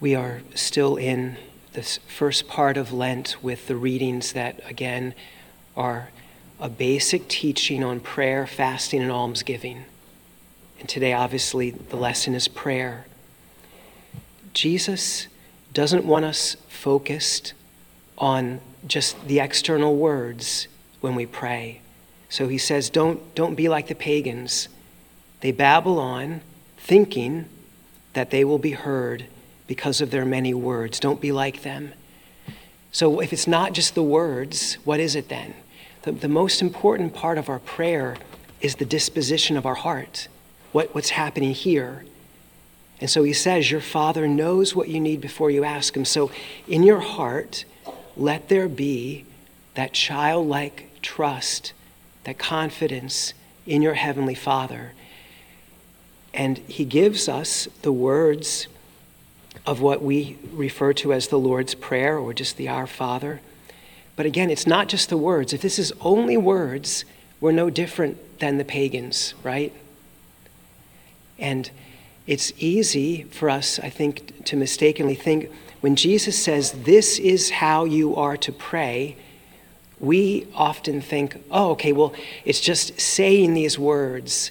We are still in this first part of Lent with the readings that, again, are a basic teaching on prayer, fasting, and almsgiving. And today, obviously, the lesson is prayer. Jesus doesn't want us focused on just the external words when we pray. So he says, don't be like the pagans. They babble on, thinking that they will be heard because of their many words. Don't be like them. So if it's not just the words, what is it then? The most important part of our prayer is the disposition of our heart, what's happening here. And so he says, your Father knows what you need before you ask him. So in your heart, let there be that childlike trust, that confidence in your Heavenly Father. And he gives us the words of what we refer to as the Lord's Prayer or just the Our Father. But again, it's not just the words. If this is only words, we're no different than the pagans, right? And it's easy for us, I think, to mistakenly think when Jesus says, this is how you are to pray, we often think, oh, okay, well, it's just saying these words.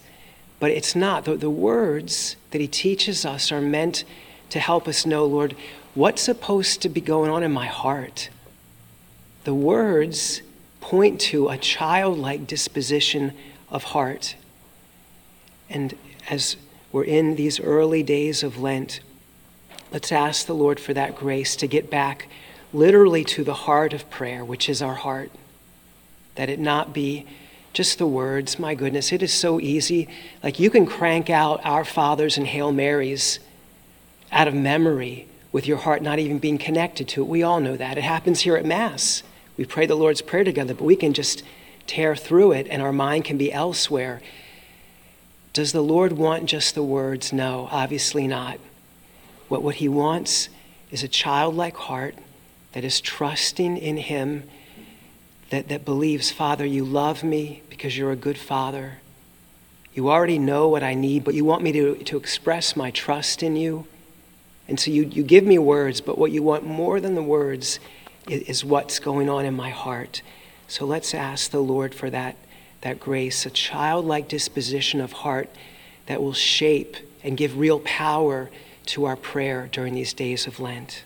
But it's not. The words that he teaches us are meant to help us know, Lord, what's supposed to be going on in my heart? The words point to a childlike disposition of heart. And as we're in these early days of Lent, let's ask the Lord for that grace to get back literally to the heart of prayer, which is our heart. That it not be just the words. My goodness, it is so easy. Like you can crank out Our Fathers and Hail Marys out of memory with your heart not even being connected to it. We all know that. It happens here at Mass. We pray the Lord's Prayer together, but we can just tear through it and our mind can be elsewhere. Does the Lord want just the words? No, obviously not. What he wants is a childlike heart that is trusting in him, that believes, Father, you love me because you're a good Father. You already know what I need, but you want me to express my trust in you. And so you give me words, but what you want more than the words is what's going on in my heart. So let's ask the Lord for that grace, a childlike disposition of heart that will shape and give real power to our prayer during these days of Lent.